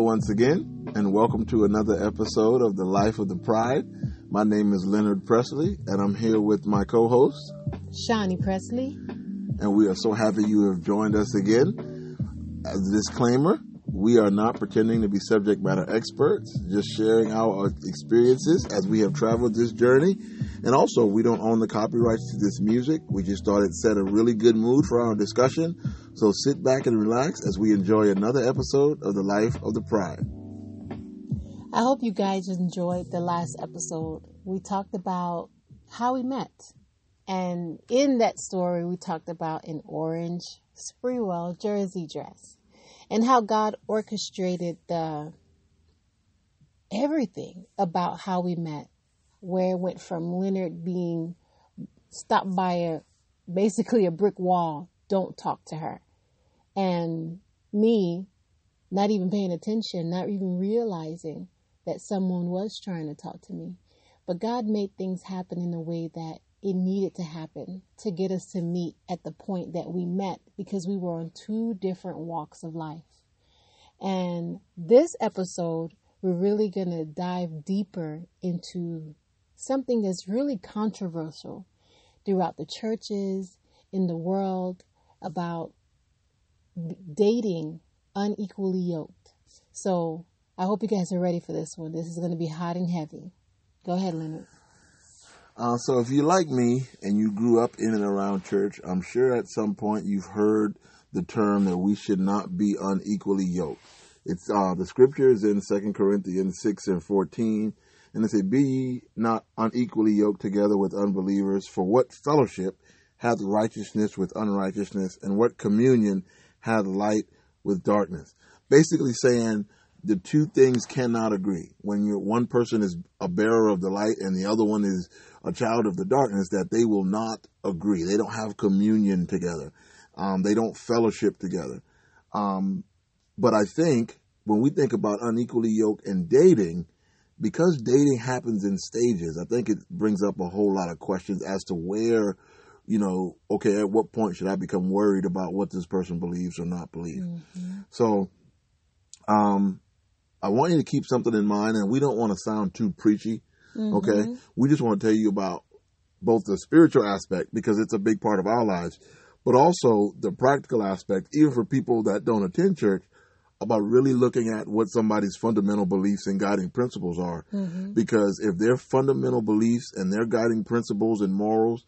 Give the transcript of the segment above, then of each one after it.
Once again, and welcome to another episode of The Life of the Pride. My name is Leonard Presley, and I'm here with my co-host, Shani Presley. And we are so happy you have joined us again. As a disclaimer, we are not pretending to be subject matter experts, just sharing our experiences as we have traveled this journey. And also, we don't own the copyrights to this music. We just thought it set a really good mood for our discussion. So sit back and relax as we enjoy another episode of The Life of the Pride. I hope you guys enjoyed the last episode. We talked about how we met. And in that story, we talked about an orange Spreewell jersey dress and how God orchestrated everything about how we met, where it went from Leonard being stopped by basically a brick wall, don't talk to her, and me not even paying attention, not even realizing that someone was trying to talk to me. But God made things happen in a way that it needed to happen to get us to meet at the point that we met, because we were on two different walks of life. And this episode, we're really going to dive deeper into something that's really controversial throughout the churches, in the world, about dating unequally yoked. So I hope you guys are ready for this one. This is going to be hot and heavy. Go ahead, Leonard. So if you're like me and you grew up in and around church, I'm sure at some point you've heard the term that we should not be unequally yoked. It's the scripture is in 2 Corinthians 6:14, and it says, "Be ye not unequally yoked together with unbelievers, for what fellowship hath righteousness with unrighteousness, and what communion hath light with darkness?" Basically saying the two things cannot agree. When one person is a bearer of the light and the other one is a child of the darkness, that they will not agree. They don't have communion together. They don't fellowship together. But I think when we think about unequally yoked and dating, because dating happens in stages, I think it brings up a whole lot of questions as to where, okay, at what point should I become worried about what this person believes or not believes? Mm-hmm. So I want you to keep something in mind, and we don't want to sound too preachy, mm-hmm. Okay? We just want to tell you about both the spiritual aspect, because it's a big part of our lives, but also the practical aspect, even for people that don't attend church, about really looking at what somebody's fundamental beliefs and guiding principles are. Mm-hmm. Because if their fundamental beliefs and their guiding principles and morals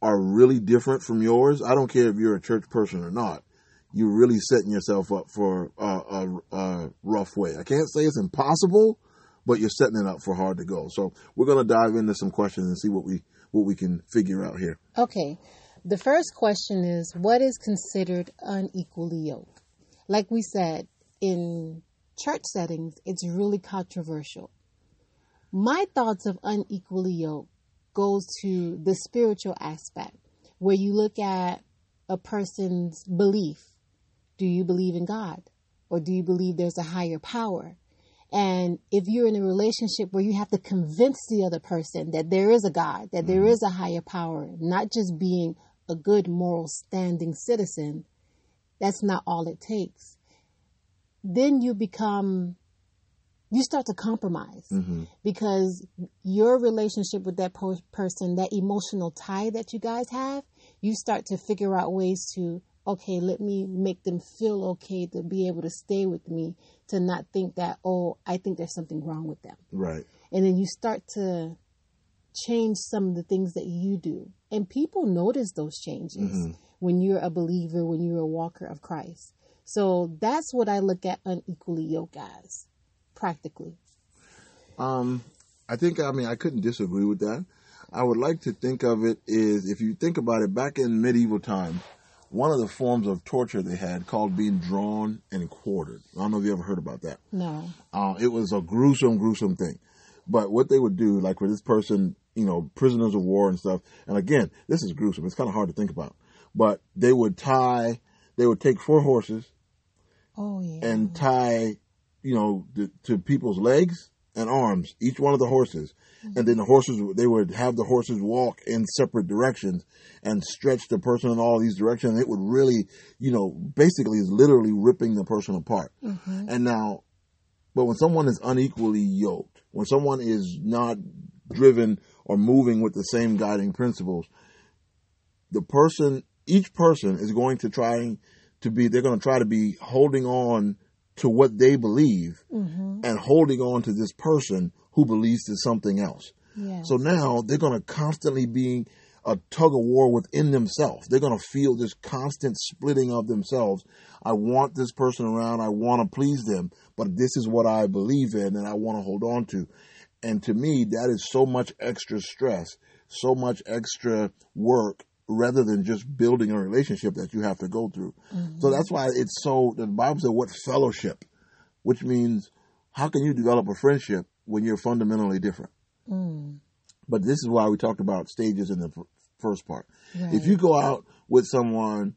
are really different from yours, I don't care if you're a church person or not, you're really setting yourself up for a rough way. I can't say it's impossible, but you're setting it up for hard to go. So we're going to dive into some questions and see what we can figure out here. Okay. The first question is, what is considered unequally yoked? Like we said, in church settings, it's really controversial. My thoughts of unequally yoked goes to the spiritual aspect, where you look at a person's belief. Do you believe in God, or do you believe there's a higher power? And if you're in a relationship where you have to convince the other person that there is a God, that there is a higher power, not just being a good moral standing citizen, that's not all it takes. Then you start to compromise, mm-hmm. because your relationship with that person, that emotional tie that you guys have, you start to figure out ways to, okay, let me make them feel okay to be able to stay with me, to not think that, oh, I think there's something wrong with them. Right. And then you start to change some of the things that you do. And people notice those changes, mm-hmm. when you're a believer, when you're a walker of Christ. So that's what I look at unequally yoked as. Practically. I couldn't disagree with that. I would like to think of it, if you think about it, back in medieval times, one of the forms of torture they had called being drawn and quartered. I don't know if you ever heard about that. No. It was a gruesome thing. But what they would do, like with this person, you know, prisoners of war and stuff. And again, this is gruesome. It's kind of hard to think about. But they would take four horses. Oh, yeah. And tie, you know, to people's legs and arms, each one of the horses. Mm-hmm. And then the horses, they would have the horses walk in separate directions and stretch the person in all these directions. And it would really, you know, basically is literally ripping the person apart. Mm-hmm. And now, but when someone is unequally yoked, when someone is not driven or moving with the same guiding principles, the person, each person is going to try to be, they're going to try to be holding on to what they believe, mm-hmm. and holding on to this person who believes to something else. Yes. So now they're going to constantly be a tug of war within themselves. They're going to feel this constant splitting of themselves. I want this person around. I want to please them, but this is what I believe in and I want to hold on to. And to me, that is so much extra stress, so much extra work, rather than just building a relationship that you have to go through. Mm-hmm. So that's why it's so, the Bible said, what fellowship, which means how can you develop a friendship when you're fundamentally different? Mm. But this is why we talked about stages in the first part. Right. If you go out with someone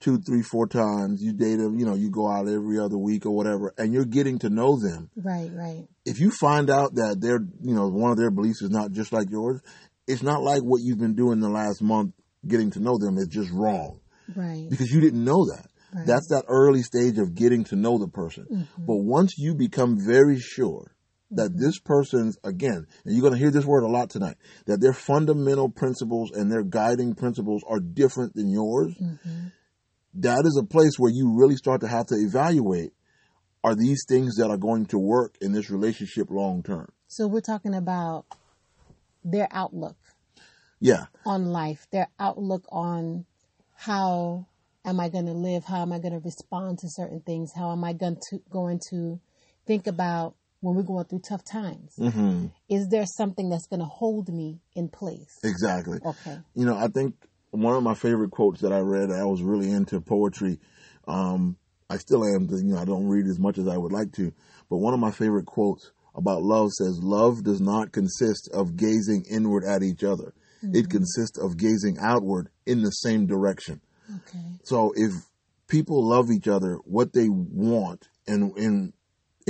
2, 3, 4 times, you date them, you know, you go out every other week or whatever, and you're getting to know them. Right, right. If you find out that they're, you know, one of their beliefs is not just like yours, it's not like what you've been doing the last month getting to know them is just wrong. Right. Because you didn't know that. Right. That's that early stage of getting to know the person. Mm-hmm. But once you become very sure that mm-hmm. this person's, again, and you're going to hear this word a lot tonight, that their fundamental principles and their guiding principles are different than yours, mm-hmm. that is a place where you really start to have to evaluate, are these things that are going to work in this relationship long term? So we're talking about their outlook. Yeah. On life, their outlook on how am I going to live? How am I going to respond to certain things? How am I going to think about when we're going through tough times? Mm-hmm. Is there something that's going to hold me in place? Exactly. Okay. You know, I think one of my favorite quotes that I read, I was really into poetry. I still am, you know, I don't read as much as I would like to, but one of my favorite quotes about love says, love does not consist of gazing inward at each other. Mm-hmm. It consists of gazing outward in the same direction. Okay. So if people love each other, what they want and in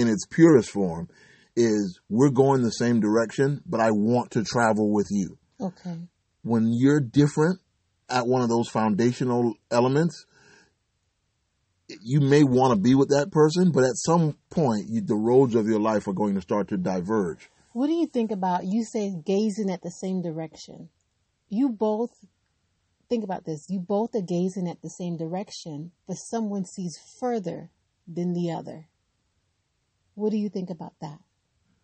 its purest form is we're going the same direction, but I want to travel with you. Okay. When you're different at one of those foundational elements, you may want to be with that person, but at some point the roads of your life are going to start to diverge. What do you think about, you say gazing at the same direction? You both, think about this, you both are gazing at the same direction, but someone sees further than the other. What do you think about that?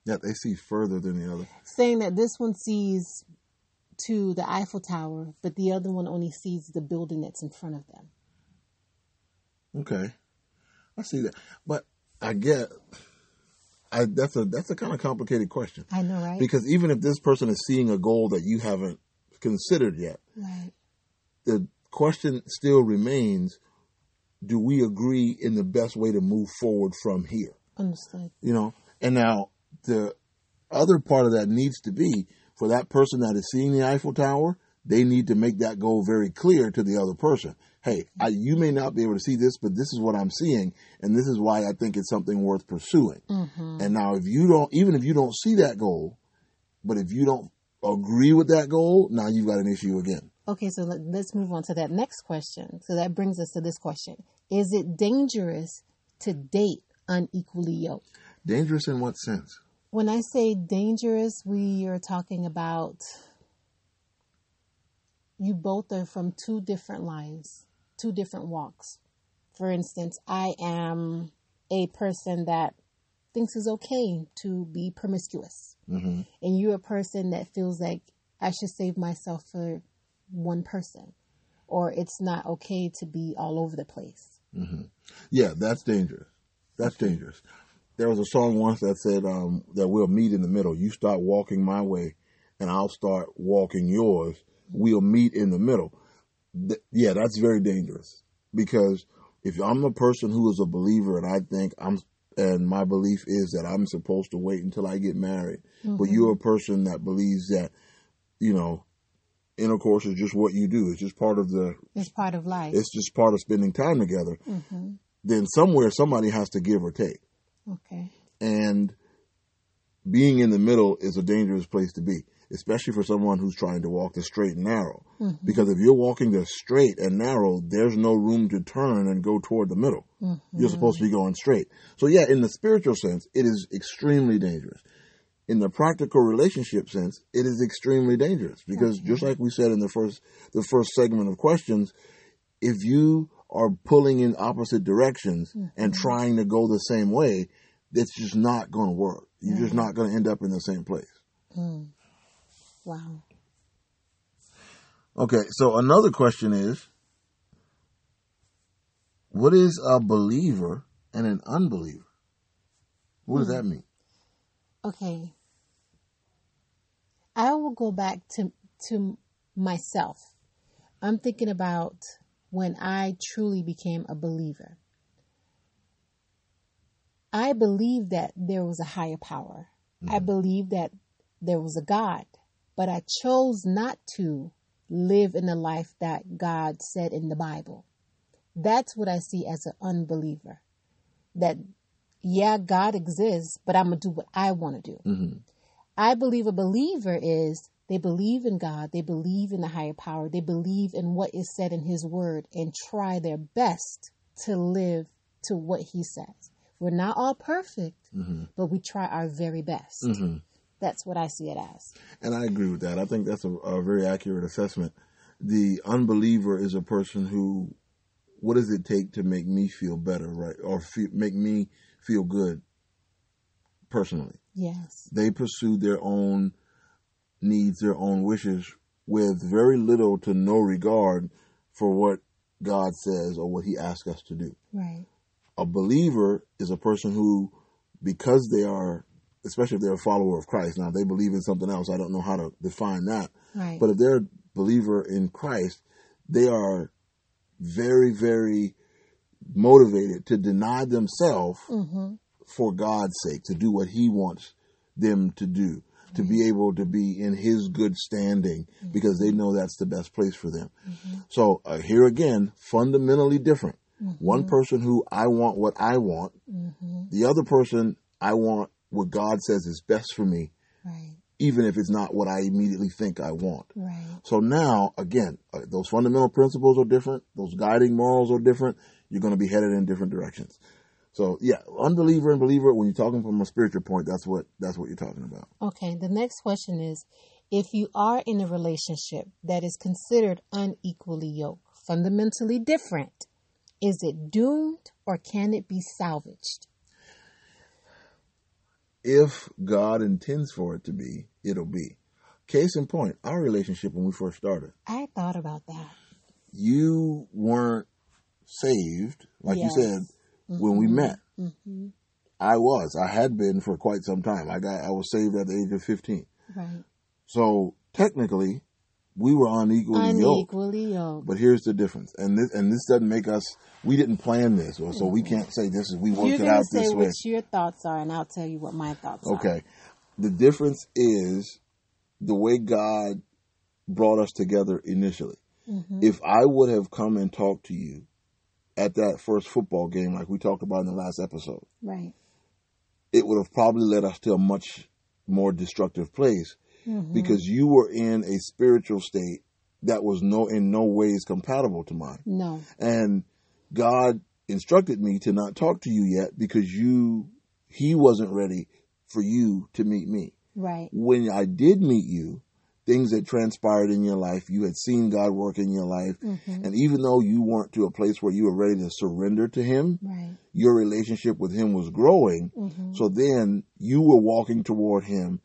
Yeah, they see further than the other. Saying that this one sees to the Eiffel Tower, but the other one only sees the building that's in front of them. Okay. I see that. But I get, that's a kind of complicated question. I know, right? Because even if this person is seeing a goal that you haven't considered yet, right, the question still remains, do we agree in the best way to move forward from here? Understood. You know, and now the other part of that needs to be, for that person that is seeing the Eiffel Tower, they need to make that goal very clear to the other person. Hey, you may not be able to see this, but this is what I'm seeing, and this is why I think it's something worth pursuing. Mm-hmm. And now if you don't, even if you don't see that goal, but if you don't agree with that goal, now you've got an issue again. Okay, so let's move on to that next question. So that brings us to this question. Is it dangerous to date unequally yoked? Dangerous in what sense? When I say dangerous, we are talking about you both are from two different lives, two different walks. For instance, I am a person that thinks it's okay to be promiscuous. Mm-hmm. And you're a person that feels like I should save myself for one person, or it's not okay to be all over the place. Mm-hmm. Yeah, that's dangerous. That's dangerous. There was a song once that said that we'll meet in the middle. You start walking my way and I'll start walking yours. We'll meet in the middle. yeah, that's very dangerous. Because if I'm a person who is a believer and I think and my belief is that I'm supposed to wait until I get married, mm-hmm. but you're a person that believes that, you know, intercourse is just what you do. It's just part of it's part of life. It's just part of spending time together. Mm-hmm. Then somewhere somebody has to give or take. Okay. And being in the middle is a dangerous place to be, especially for someone who's trying to walk the straight and narrow. Mm-hmm. Because if you're walking the straight and narrow, there's no room to turn and go toward the middle. Mm-hmm. You're supposed to be going straight. So yeah, in the spiritual sense, it is extremely dangerous. In the practical relationship sense, it is extremely dangerous. Because mm-hmm. just like we said in the first segment of questions, if you are pulling in opposite directions mm-hmm. and trying to go the same way, that's just not going to work. You're mm-hmm. just not going to end up in the same place. Mm. Wow. Okay, so another question is, what is a believer and an unbeliever? What does that mean? Okay. I will go back to myself. I'm thinking about when I truly became a believer. I believed that there was a higher power. Mm-hmm. I believed that there was a God. But I chose not to live in the life that God said in the Bible. That's what I see as an unbeliever. That, yeah, God exists, but I'm going to do what I want to do. Mm-hmm. I believe a believer is they believe in God. They believe in the higher power. They believe in what is said in his word and try their best to live to what he says. We're not all perfect, mm-hmm. but we try our very best. Mm-hmm. That's what I see it as. And I agree with that. I think that's a very accurate assessment. The unbeliever is a person who, what does it take to make me feel better, right? Or make me feel good personally. Yes. They pursue their own needs, their own wishes with very little to no regard for what God says or what he asks us to do. Right. A believer is a person who, because they are, especially if they're a follower of Christ. Now, if they believe in something else, I don't know how to define that. Right. But if they're a believer in Christ, they are very, very motivated to deny themselves mm-hmm. for God's sake, to do what he wants them to do, right. to be able to be in his good standing mm-hmm. because they know that's the best place for them. Mm-hmm. So here again, fundamentally different. Mm-hmm. One person who I want what I want, mm-hmm. the other person I want what God says is best for me, right. even if it's not what I immediately think I want. Right. So now, again, those fundamental principles are different. Those guiding morals are different. You're going to be headed in different directions. So yeah, unbeliever and believer, when you're talking from a spiritual point, that's what you're talking about. Okay. The next question is, if you are in a relationship that is considered unequally yoked, fundamentally different, is it doomed or can it be salvaged? If God intends for it to be, it'll be. Case in point, our relationship when we first started. I thought about that. You weren't saved, like yes. you said, mm-hmm. when we met. Mm-hmm. I was. I had been for quite some time. I was saved at the age of 15. Right. So technically, we were unequally yoked. But here's the difference. And this doesn't make us, we didn't plan this. Or so we can't say this is, we worked it out this way. You're going to say what your thoughts are and I'll tell you what my thoughts are. Okay. The difference is the way God brought us together initially. Mm-hmm. If I would have come and talked to you at that first football game, like we talked about in the last episode. Right. It would have probably led us to a much more destructive place. Mm-hmm. Because you were in a spiritual state that was in no ways compatible to mine. No. And God instructed me to not talk to you yet because he wasn't ready for you to meet me. Right. When I did meet you, things had transpired in your life. You had seen God work in your life. Mm-hmm. And even though you weren't to a place where you were ready to surrender to him, right. your relationship with him was growing. Mm-hmm. So then you were walking toward him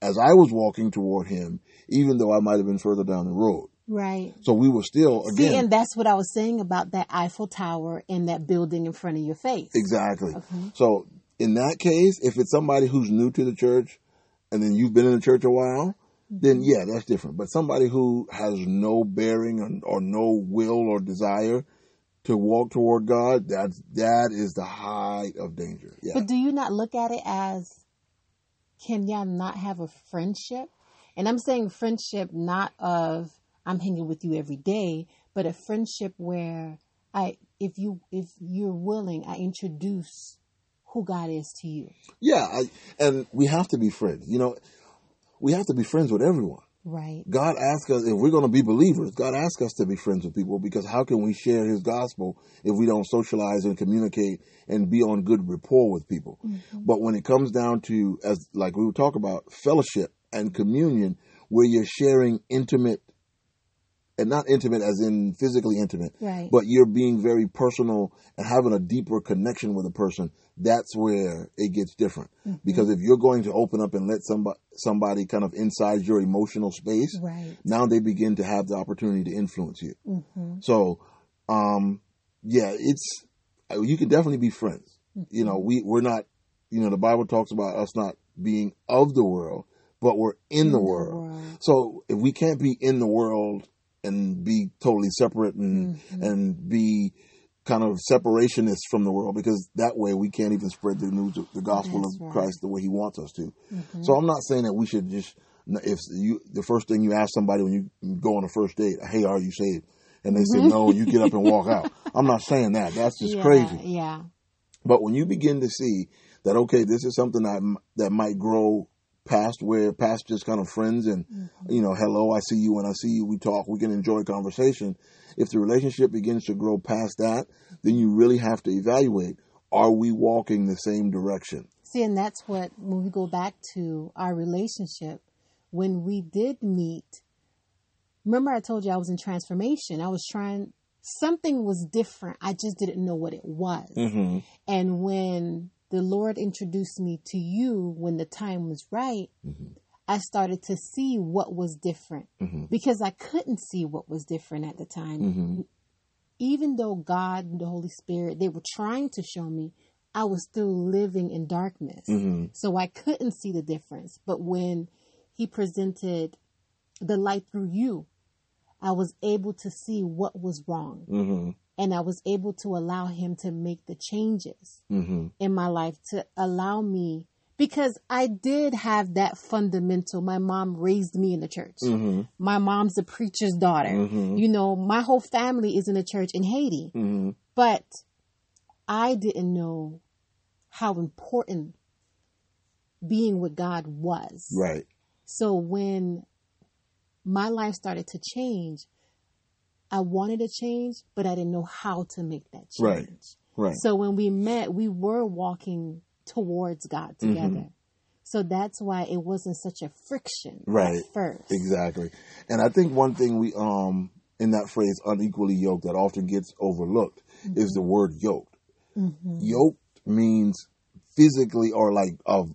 as I was walking toward him, even though I might have been further down the road. Right. So we were still, again. See, and that's what I was saying about that Eiffel Tower and that building in front of your face. Exactly. Okay. So in that case, if it's somebody who's new to the church and then you've been in the church a while, then yeah, that's different. But somebody who has no bearing or no will or desire to walk toward God, that is the height of danger. Yeah. But do you not look at it as, can y'all not have a friendship? And I'm saying friendship not of I'm hanging with you every day, but a friendship where if you're willing, I introduce who God is to you. Yeah, and we have to be friends. You know, we have to be friends with everyone. Right. God asks us, if we're going to be believers, God asks us to be friends with people, because how can we share his gospel if we don't socialize and communicate and be on good rapport with people? Mm-hmm. But when it comes down to, as like we were talking about, fellowship and communion, where you're sharing intimate, and not intimate as in physically intimate, right, but you're being very personal and having a deeper connection with a person, that's where it gets different. Mm-hmm. Because if you're going to open up and let somebody kind of inside your emotional space, right, now they begin to have the opportunity to influence you. Mm-hmm. So, you can definitely be friends. Mm-hmm. You know, we're not, you know, the Bible talks about us not being of the world, but we're in the world. So if we can't be in the world and be totally separate and mm-hmm. and be kind of separationist from the world, because that way we can't even spread the news, the gospel That's of right. Christ the way he wants us to. Mm-hmm. So I'm not saying that we should just, the first thing you ask somebody when you go on a first date, hey, are you saved? And they say, no, you get up and walk out. I'm not saying that. That's just crazy. Yeah. But when you begin to see that, okay, this is something that might grow past where past just kind of friends and, mm-hmm. you know, hello, I see you, when I see you, we talk, we can enjoy conversation. If the relationship begins to grow past that, then you really have to evaluate, are we walking the same direction? See, and that's what, when we go back to our relationship, when we did meet, remember I told you I was in transformation. I was trying, something was different. I just didn't know what it was. Mm-hmm. And when the Lord introduced me to you when the time was right, mm-hmm. I started to see what was different, mm-hmm. because I couldn't see what was different at the time. Mm-hmm. Even though God and the Holy Spirit, they were trying to show me, I was still living in darkness. Mm-hmm. So I couldn't see the difference. But when he presented the light through you, I was able to see what was wrong. Mm-hmm. And I was able to allow him to make the changes mm-hmm. in my life to allow me, because I did have that fundamental. My mom raised me in the church. Mm-hmm. My mom's a preacher's daughter. Mm-hmm. You know, my whole family is in the church in Haiti, mm-hmm. but I didn't know how important being with God was. Right. So when my life started to change, I wanted a change, but I didn't know how to make that change. Right, right. So when we met, we were walking towards God together. Mm-hmm. So that's why it wasn't such a friction right. at first. Exactly. And I think one thing we, in that phrase, unequally yoked, that often gets overlooked mm-hmm. is the word yoked. Mm-hmm. Yoked means physically or like of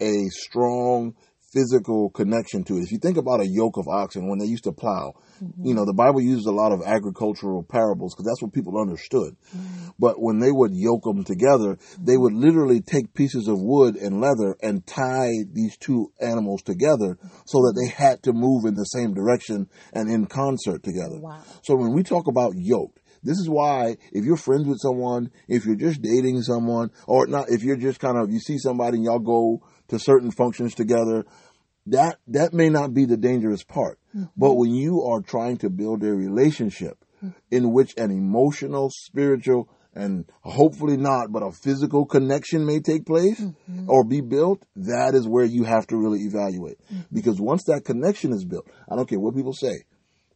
a strong physical connection to it. If you think about a yoke of oxen, when they used to plow, mm-hmm. you know, the Bible used a lot of agricultural parables because that's what people understood. Mm-hmm. But when they would yoke them together, mm-hmm. they would literally take pieces of wood and leather and tie these two animals together so that they had to move in the same direction and in concert together. Wow. So when we talk about yoked, this is why if you're friends with someone, if you're just dating someone, or not, if you're just kind of, you see somebody and y'all go to certain functions together, that may not be the dangerous part. Mm-hmm. But when you are trying to build a relationship mm-hmm. in which an emotional, spiritual, and hopefully not, but a physical connection may take place mm-hmm. or be built, that is where you have to really evaluate. Mm-hmm. Because once that connection is built, I don't care what people say.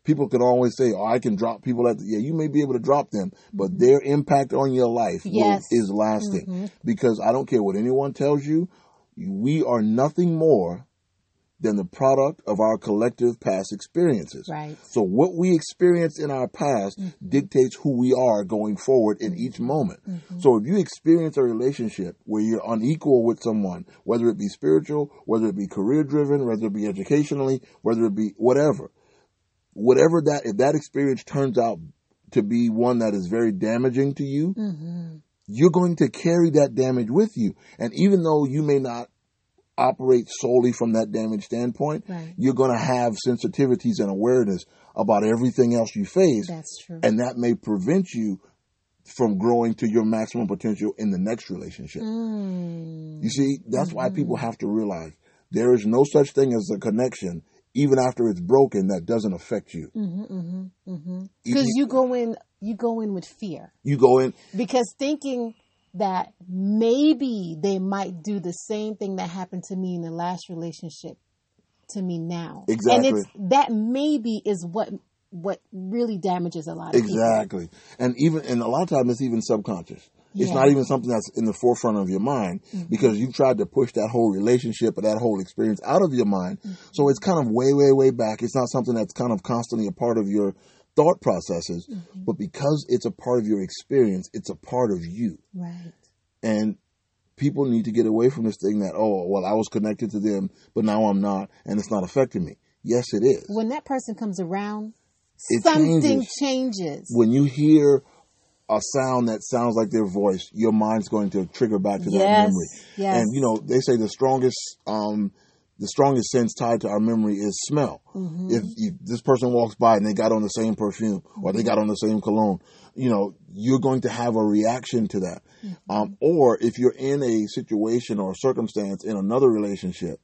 People can always say, oh, I can drop people you may be able to drop them, but their impact on your life yes. is lasting mm-hmm. because I don't care what anyone tells you. We are nothing more than the product of our collective past experiences. Right. So what we experienced in our past mm-hmm. dictates who we are going forward in each moment. Mm-hmm. So if you experience a relationship where you're unequal with someone, whether it be spiritual, whether it be career driven, whether it be educationally, whether it be whatever that, if that experience turns out to be one that is very damaging to you, mm-hmm. you're going to carry that damage with you. And even though you may not operate solely from that damage standpoint, right, you're going to have sensitivities and awareness about everything else you face. That's true. And that may prevent you from growing to your maximum potential in the next relationship. Mm. You see, that's why people have to realize there is no such thing as a connection, even after it's broken, that doesn't affect you. Because you go in with fear. You go in because thinking that maybe they might do the same thing that happened to me in the last relationship to me now. Exactly. And it's that maybe is what really damages a lot of people. Exactly. And a lot of times it's even subconscious. It's not even something that's in the forefront of your mind because you've tried to push that whole relationship or that whole experience out of your mind. So it's kind of way, way, way back. It's not something that's kind of constantly a part of your thought processes, but because it's a part of your experience, it's a part of you. Right. And people need to get away from this thing that, oh, well, I was connected to them, but now I'm not, and it's not affecting me. Yes, it is. When that person comes around, something changes. When you hear a sound that sounds like their voice, your mind's going to trigger back to that memory. Yes. And, you know, they say the strongest sense tied to our memory is smell. If this person walks by and they got on the same perfume or they got on the same cologne, you know, you're going to have a reaction to that. Or if you're in a situation or circumstance in another relationship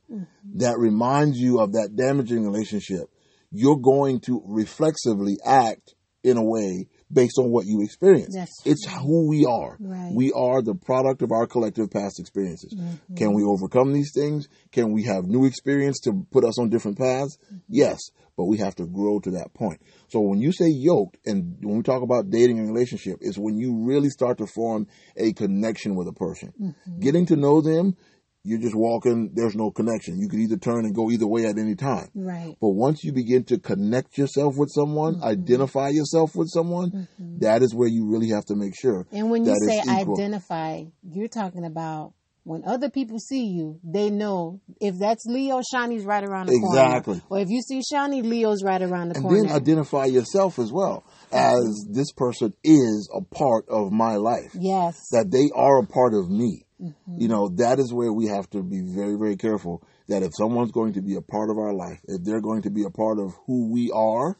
that reminds you of that damaging relationship, you're going to reflexively act in a way based on what you experience. It's who we are. Right. We are the product of our collective past experiences. Can we overcome these things? Can we have new experience to put us on different paths? Yes, but we have to grow to that point. So when you say yoked, and when we talk about dating and relationship, it's when you really start to form a connection with a person. Getting to know them, you're just walking, there's no connection. You could either turn and go either way at any time. Right. But once you begin to connect yourself with someone, identify yourself with someone, that is where you really have to make sure. And when you say identify, you're talking about when other people see you, they know if that's Leo, Shani's right around the corner. Exactly. Or if you see Shani, Leo's right around the corner. And then identify yourself as well as this person is a part of my life. Yes. That they are a part of me. You know, that is where we have to be very, very careful that if someone's going to be a part of our life, if they're going to be a part of who we are,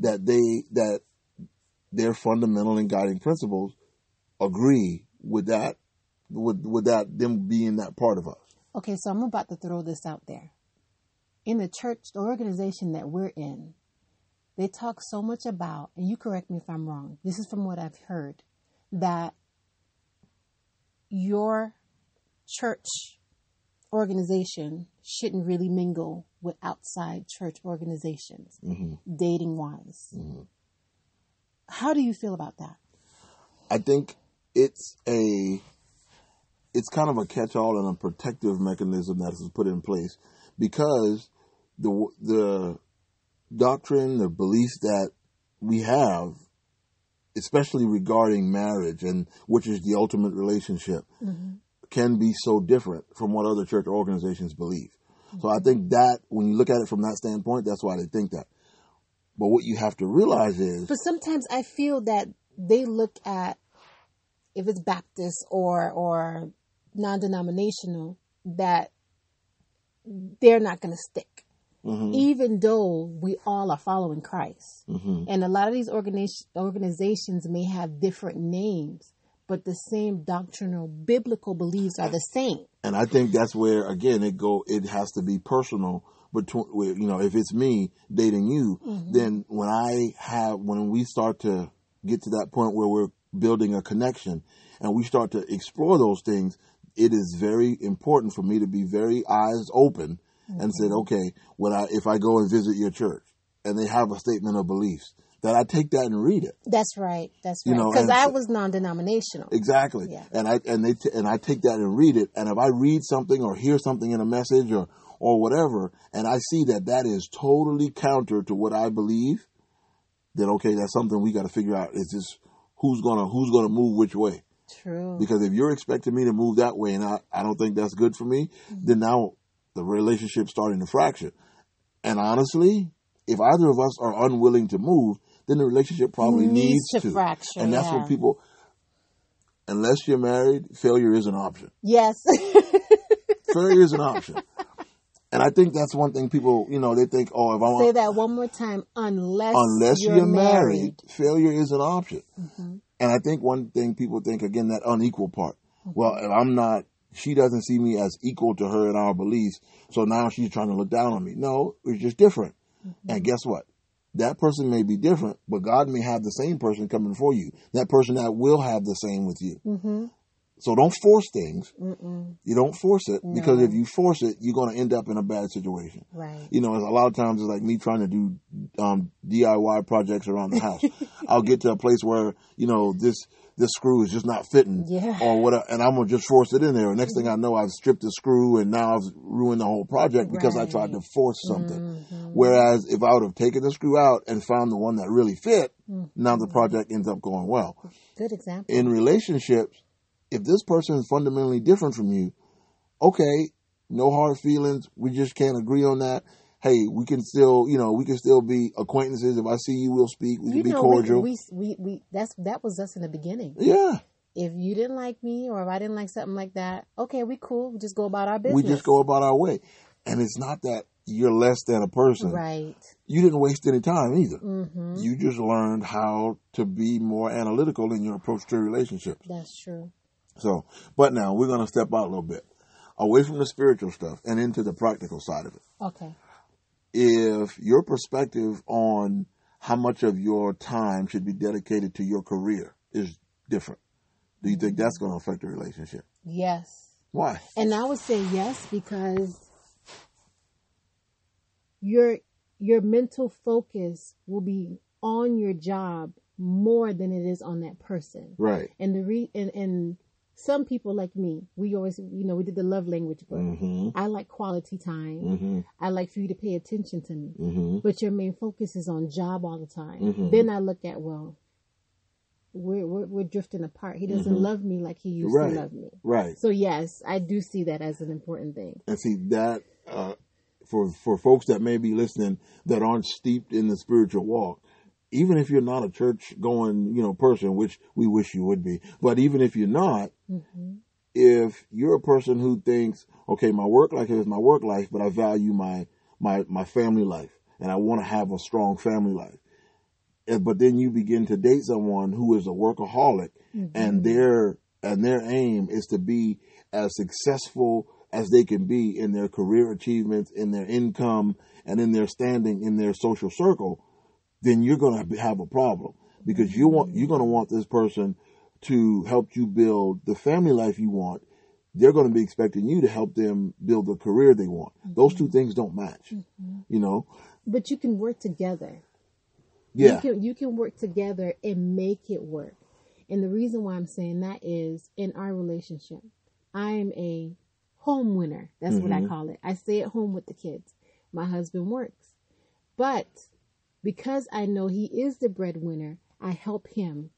that their fundamental and guiding principles agree with that, with that them being that part of us. Okay, so I'm about to throw this out there. In the church, the organization that we're in, they talk so much about, and you correct me if I'm wrong, this is from what I've heard, that your church organization shouldn't really mingle with outside church organizations, dating wise. How do you feel about that? I think it's kind of a catch-all and a protective mechanism that is put in place because the doctrine, the beliefs that we have, especially regarding marriage, and which is the ultimate relationship, can be so different from what other church organizations believe. So I think that when you look at it from that standpoint, that's why they think that. But what you have to realize is... But sometimes I feel that they look at, if it's Baptist or non-denominational, that they're not going to stick. Even though we all are following Christ. And a lot of these organizations may have different names, but the same doctrinal biblical beliefs are the same. And I think that's where, again, it has to be personal. Between, you know, if it's me dating you, then when we start to get to that point where we're building a connection and we start to explore those things, it is very important for me to be very eyes open and said, okay, if I go and visit your church and they have a statement of beliefs, that I take that and read it. That's right. That's right. Because I was non-denominational. Exactly. Yeah. And I take that and read it. And if I read something or hear something in a message or whatever, and I see that is totally counter to what I believe, then okay, that's something we got to figure out. Is this who's gonna move which way? True. Because if you're expecting me to move that way, and I don't think that's good for me, then now the relationship starting to fracture. And honestly, if either of us are unwilling to move, then the relationship probably needs to fracture. And that's what people, unless you're married, failure is an option. Yes. Failure is an option. And I think that's one thing people, you know, they think, oh, if I want to say that one more time, unless you're married, failure is an option. Mm-hmm. And I think one thing people think, again, that unequal part. Mm-hmm. Well, if I'm not, she doesn't see me as equal to her in our beliefs, so now she's trying to look down on me. No, it's just different. Mm-hmm. And guess what? That person may be different, but God may have the same person coming for you. That person that will have the same with you. Mm-hmm. So don't force things. Mm-mm. You don't force it, because if you force it, you're going to end up in a bad situation. Right. You know, a lot of times it's like me trying to do DIY projects around the house. I'll get to a place where, you know, this screw is just not fitting or whatever, and I'm going to just force it in there. And next thing I know, I've stripped the screw and now I've ruined the whole project because I tried to force something. Mm-hmm. Whereas if I would have taken the screw out and found the one that really fit, now the project ends up going well. Good example. In relationships, if this person is fundamentally different from you, okay, no hard feelings. We just can't agree on that. Hey, we can still, you know, we can still be acquaintances. If I see you, we'll speak. We can be cordial. That was us in the beginning. Yeah. If you didn't like me, or if I didn't like something like that, okay, we cool. We just go about our business. We just go about our way. And it's not that you're less than a person. Right. You didn't waste any time either. Mm-hmm. You just learned how to be more analytical in your approach to relationships. That's true. So, but now we're going to step out a little bit away from the spiritual stuff and into the practical side of it. Okay. If your perspective on how much of your time should be dedicated to your career is different, do you think that's going to affect the relationship? Yes. Why? And I would say yes, because your mental focus will be on your job more than it is on that person. Right. And some people like me, we always, you know, we did the love language book. Mm-hmm. I like quality time. Mm-hmm. I like for you to pay attention to me. Mm-hmm. But your main focus is on job all the time. Mm-hmm. Then I look at, well, we're drifting apart. He doesn't love me like he used to love me. Right. So yes, I do see that as an important thing. And see that for folks that may be listening that aren't steeped in the spiritual walk. Even if you're not a church going, you know, person, which we wish you would be, but even if you're not, if you're a person who thinks, okay, my work life is my work life, but I value my family life and I want to have a strong family life. But then you begin to date someone who is a workaholic and their aim is to be as successful as they can be in their career achievements, in their income, and in their standing in their social circle. Then you're going to have a problem, because you're going to want this person to help you build the family life you want. They're going to be expecting you to help them build the career they want. Those two things don't match, you know. But you can work together. Yeah. You can work together and make it work. And the reason why I'm saying that is in our relationship, I'm a home winner. That's what I call it. I stay at home with the kids. My husband works. But because I know he is the breadwinner, I help him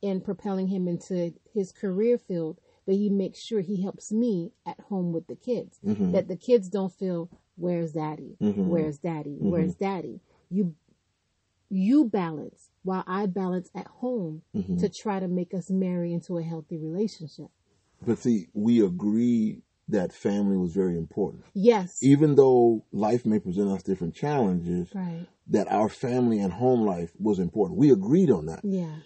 in propelling him into his career field, but he makes sure he helps me at home with the kids, that the kids don't feel, where's daddy? Where's daddy? Where's daddy? You balance while I balance at home to try to make us marry into a healthy relationship. But see, we agree that family was very important. Yes. Even though life may present us different challenges, that our family and home life was important. We agreed on that. Yeah.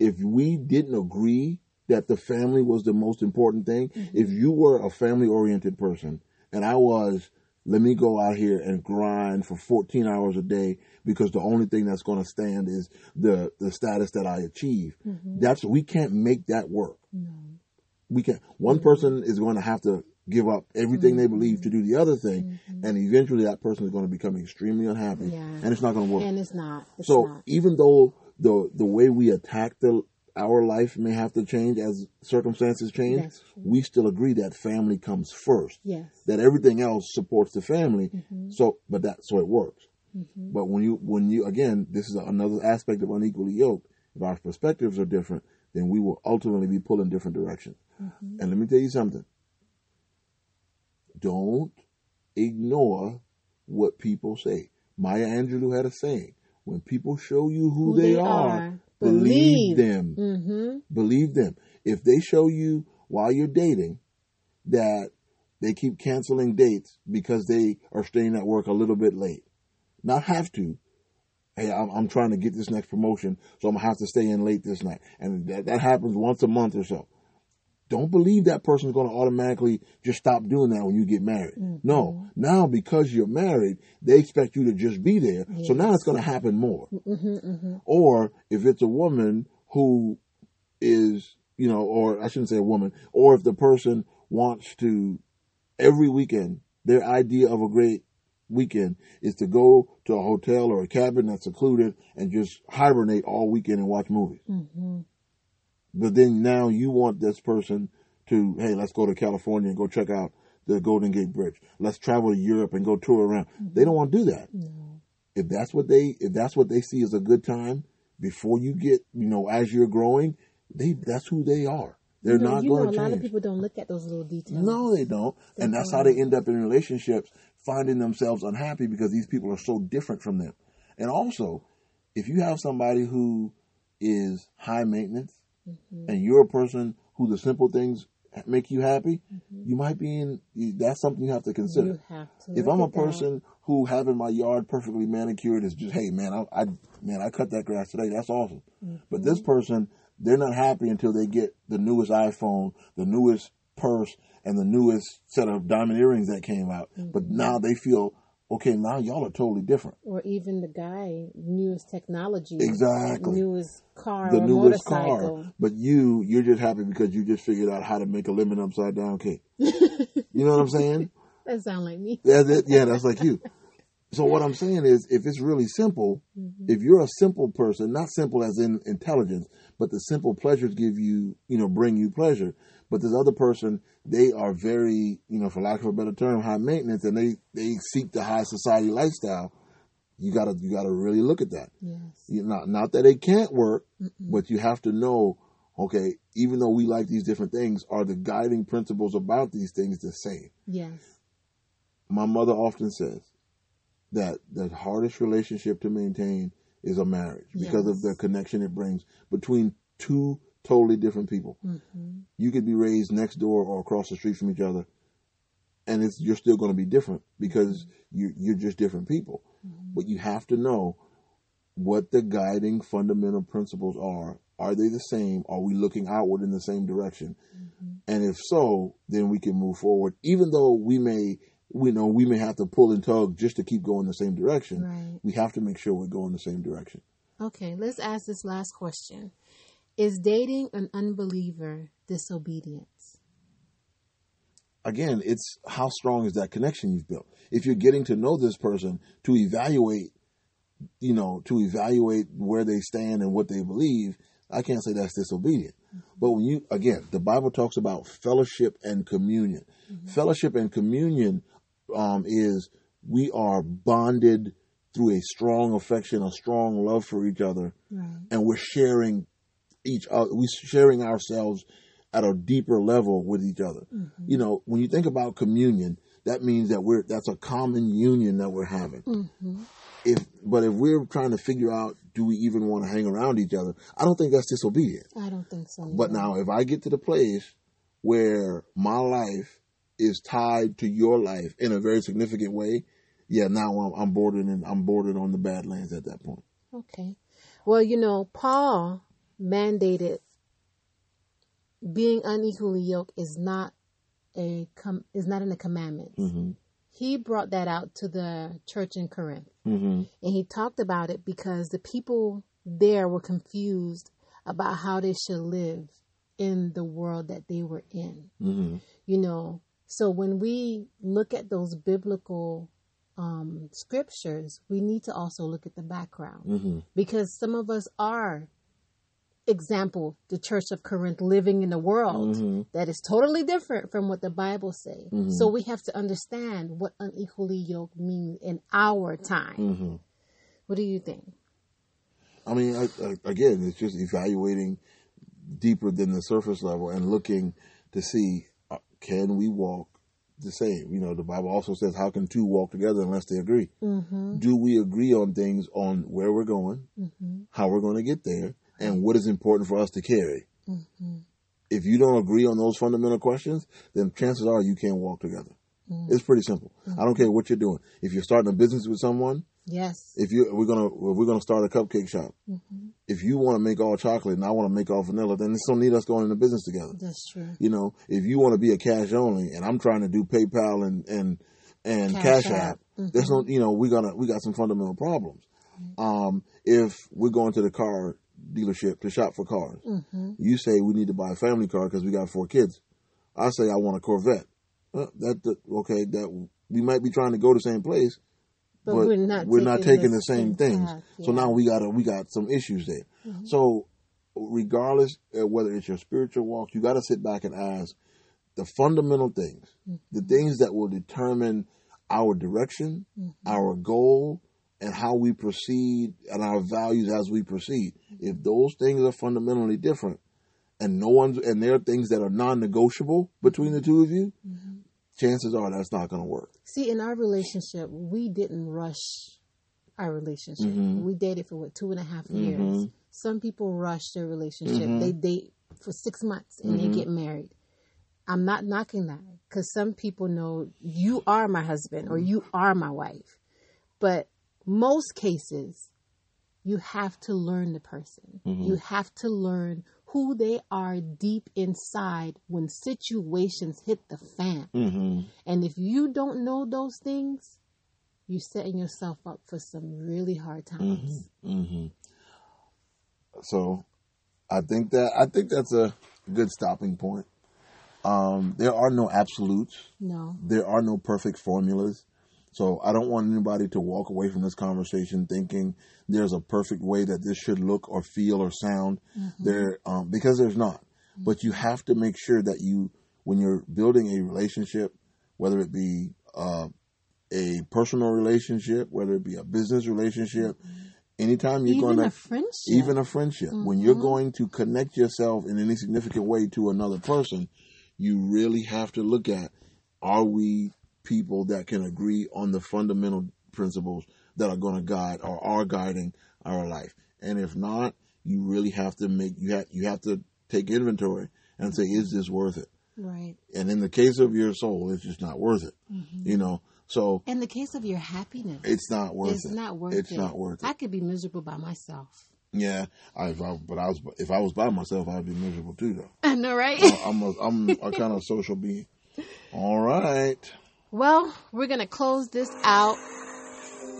If we didn't agree that the family was the most important thing, if you were a family-oriented person and I was, let me go out here and grind for 14 hours a day because the only thing that's going to stand is the status that I achieve. We can't make that work. No. We can. One person is going to have to give up everything they believe to do the other thing, and eventually that person is going to become extremely unhappy, and it's not going to work. And it's not. Even though the way we attack our life may have to change as circumstances change, we still agree that family comes first. Yes. That everything else supports the family. So it works. But when you again, this is another aspect of unequally yoked. If our perspectives are different, then we will ultimately be pulling different directions. And let me tell you something. Don't ignore what people say. Maya Angelou had a saying, when people show you who they are, believe them. Believe them. If they show you while you're dating that They keep canceling dates because they are staying at work a little bit late. Not have to. Hey, I'm trying to get this next promotion, so I'm going to have to stay in late this night. And that happens once a month or so. Don't believe that person's going to automatically just stop doing that when you get married. Mm-hmm. No. Now, because you're married, they expect you to just be there. Yes. So now it's going to happen more. Mm-hmm, mm-hmm. Or if it's a woman who is, you know, or I shouldn't say a woman, or if the person wants to, every weekend, their idea of a great weekend is to go to a hotel or a cabin that's secluded and just hibernate all weekend and watch movies. Mm-hmm. But then now you want this person to, hey, let's go to California and go check out the Golden Gate Bridge. Let's travel to Europe and go tour around. Mm-hmm. They don't want to do that. No. If that's what they see as a good time before you get, you know, as you're growing, that's who they are. They're not going to change. A lot of people don't look at those little details. No, they don't. And that's how they end up in relationships, finding themselves unhappy because these people are so different from them. And also, if you have somebody who is high maintenance, mm-hmm. and you're a person who the simple things make you happy, mm-hmm. you might be in, that's something you have to consider. You have to. If I'm a person who having my yard perfectly manicured is just, hey man, I cut that grass today. That's awesome. Mm-hmm. But this person, they're not happy until they get the newest iPhone, the newest purse, and the newest set of diamond earrings that came out. Mm-hmm. But now they feel, okay, now y'all are totally different. Or even the guy, newest technology. Exactly. Newest car, the newest motorcycle. Car. But you're just happy because you just figured out how to make a lemon upside down cake. You know what I'm saying? That sounds like me. Yeah, that's like you. So what I'm saying is, if it's really simple, mm-hmm. if you're a simple person, not simple as in intelligence, but the simple pleasures give you, you know, bring you pleasure. But this other person, they are very, you know, for lack of a better term, high maintenance, and they seek the high society lifestyle. You gotta really look at that. Yes. You know, not that they can't work, mm-mm. but you have to know, okay, even though we like these different things, are the guiding principles about these things the same? Yes. My mother often says that the hardest relationship to maintain is a marriage because yes. of the connection it brings between two totally different people. Mm-hmm. You could be raised next door or across the street from each other, and you're still going to be different because you're just different people. Mm-hmm. But you have to know what the guiding fundamental principles are. Are they the same? Are we looking outward in the same direction? Mm-hmm. And if so, then we can move forward, even though we may have to pull and tug just to keep going the same direction. Right. We have to make sure we're going the same direction. Okay, let's ask this last question. Is dating an unbeliever disobedience? Again, it's how strong is that connection you've built. If you're getting to know this person to evaluate where they stand and what they believe, I can't say that's disobedient. Mm-hmm. But when you, again, the Bible talks about fellowship and communion. Mm-hmm. Fellowship and communion is we are bonded through a strong affection, a strong love for each other. Right. And we're sharing ourselves at a deeper level with each other. Mm-hmm. You know, when you think about communion, that means that that's a common union that we're having. Mm-hmm. But if we're trying to figure out, do we even want to hang around each other? I don't think that's disobedient. I don't think so. Either. But now if I get to the place where my life is tied to your life in a very significant way, yeah, now I'm bordered on the Badlands at that point. Okay. Well, you know, Paul mandated being unequally yoked is not in the commandments. Mm-hmm. He brought that out to the church in Corinth, mm-hmm. and he talked about it because the people there were confused about how they should live in the world that they were in. Mm-hmm. You know, so when we look at those biblical scriptures, we need to also look at the background, mm-hmm. because some of us are. Example, the Church of Corinth living in a world mm-hmm. that is totally different from what the Bible says. Mm-hmm. So we have to understand what unequally yoked means in our time. Mm-hmm. What do you think? I mean, again, it's just evaluating deeper than the surface level and looking to see, can we walk the same? You know, the Bible also says, how can two walk together unless they agree? Mm-hmm. Do we agree on things on where we're going, mm-hmm. how we're going to get there, and what is important for us to carry. Mm-hmm. If you don't agree on those fundamental questions, then chances are you can't walk together. Mm. It's pretty simple. Mm. I don't care what you're doing. If you're starting a business with someone, yes. If we're gonna start a cupcake shop. Mm-hmm. If you want to make all chocolate and I want to make all vanilla, then it's no need us going into business together. That's true. You know, if you want to be a cash only and I'm trying to do PayPal and Cash App, mm-hmm. there's no, you know, we got some fundamental problems. Mm-hmm. If we're going to the car dealership to shop for cars, mm-hmm. you say we need to buy a family car because we got 4 kids. I say I want a Corvette. That we might be trying to go to the same place. But we're not taking the same things. Path, yeah. So now we got some issues there. Mm-hmm. So regardless of whether it's your spiritual walk, you got to sit back and ask the fundamental things, mm-hmm. the things that will determine our direction, mm-hmm. our goal, and how we proceed and our values as we proceed. Mm-hmm. If those things are fundamentally different and there are things that are non-negotiable between the two of you, mm-hmm. chances are that's not going to work. See, in our relationship, we didn't rush our relationship. Mm-hmm. We dated for 2.5 years. Mm-hmm. Some people rush their relationship. Mm-hmm. They date for 6 months and mm-hmm. they get married. I'm not knocking that because some people know you are my husband or you are my wife. But most cases, you have to learn the person. Mm-hmm. You have to learn who they are deep inside when situations hit the fan. Mm-hmm. And if you don't know those things, you're setting yourself up for some really hard times. Mm-hmm. Mm-hmm. So I think that's a good stopping point. There are no absolutes. No. There are no perfect formulas. So I don't want anybody to walk away from this conversation thinking there's a perfect way that this should look or feel or sound, mm-hmm. Because there's not. Mm-hmm. But you have to make sure that when you're building a relationship, whether it be a personal relationship, whether it be a business relationship, mm-hmm. anytime you're going to... Even a friendship. Mm-hmm. When you're going to connect yourself in any significant way to another person, you really have to look at, are we people that can agree on the fundamental principles that are going to guide or are guiding our life? And if not, you really have to you have to take inventory and say, is this worth it? Right. And in the case of your soul, it's just not worth it. Mm-hmm. You know, so in the case of your happiness, it's not worth it. I could be miserable by myself. Yeah, if I was by myself, I'd be miserable too, though. I know, right? I'm a kind of social being. All right. Well, we're going to close this out.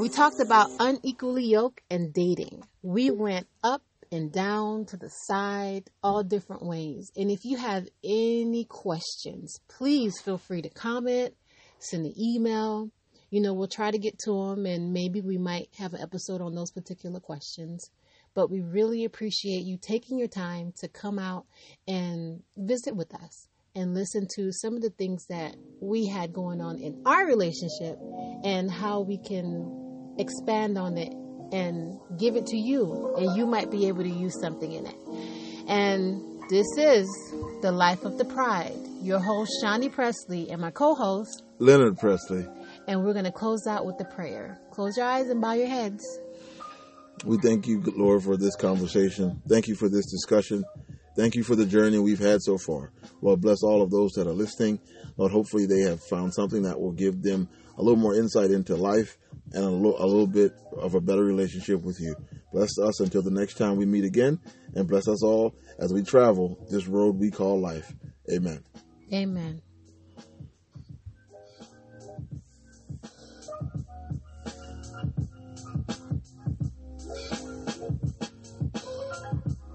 We talked about unequally yoked and dating. We went up and down to the side, all different ways. And if you have any questions, please feel free to comment, send an email. You know, we'll try to get to them and maybe we might have an episode on those particular questions. But we really appreciate you taking your time to come out and visit with us and listen to some of the things that we had going on in our relationship and how we can expand on it and give it to you. And you might be able to use something in it. And this is The Life of the Pride. Your host, Shani Presley, and my co-host, Leonard Presley. And we're going to close out with the prayer. Close your eyes and bow your heads. We thank you, Lord, for this conversation. Thank you for this discussion. Thank you for the journey we've had so far. Lord, bless all of those that are listening. Lord, hopefully they have found something that will give them a little more insight into life and a little bit of a better relationship with you. Bless us until the next time we meet again, and bless us all as we travel this road we call life. Amen. Amen.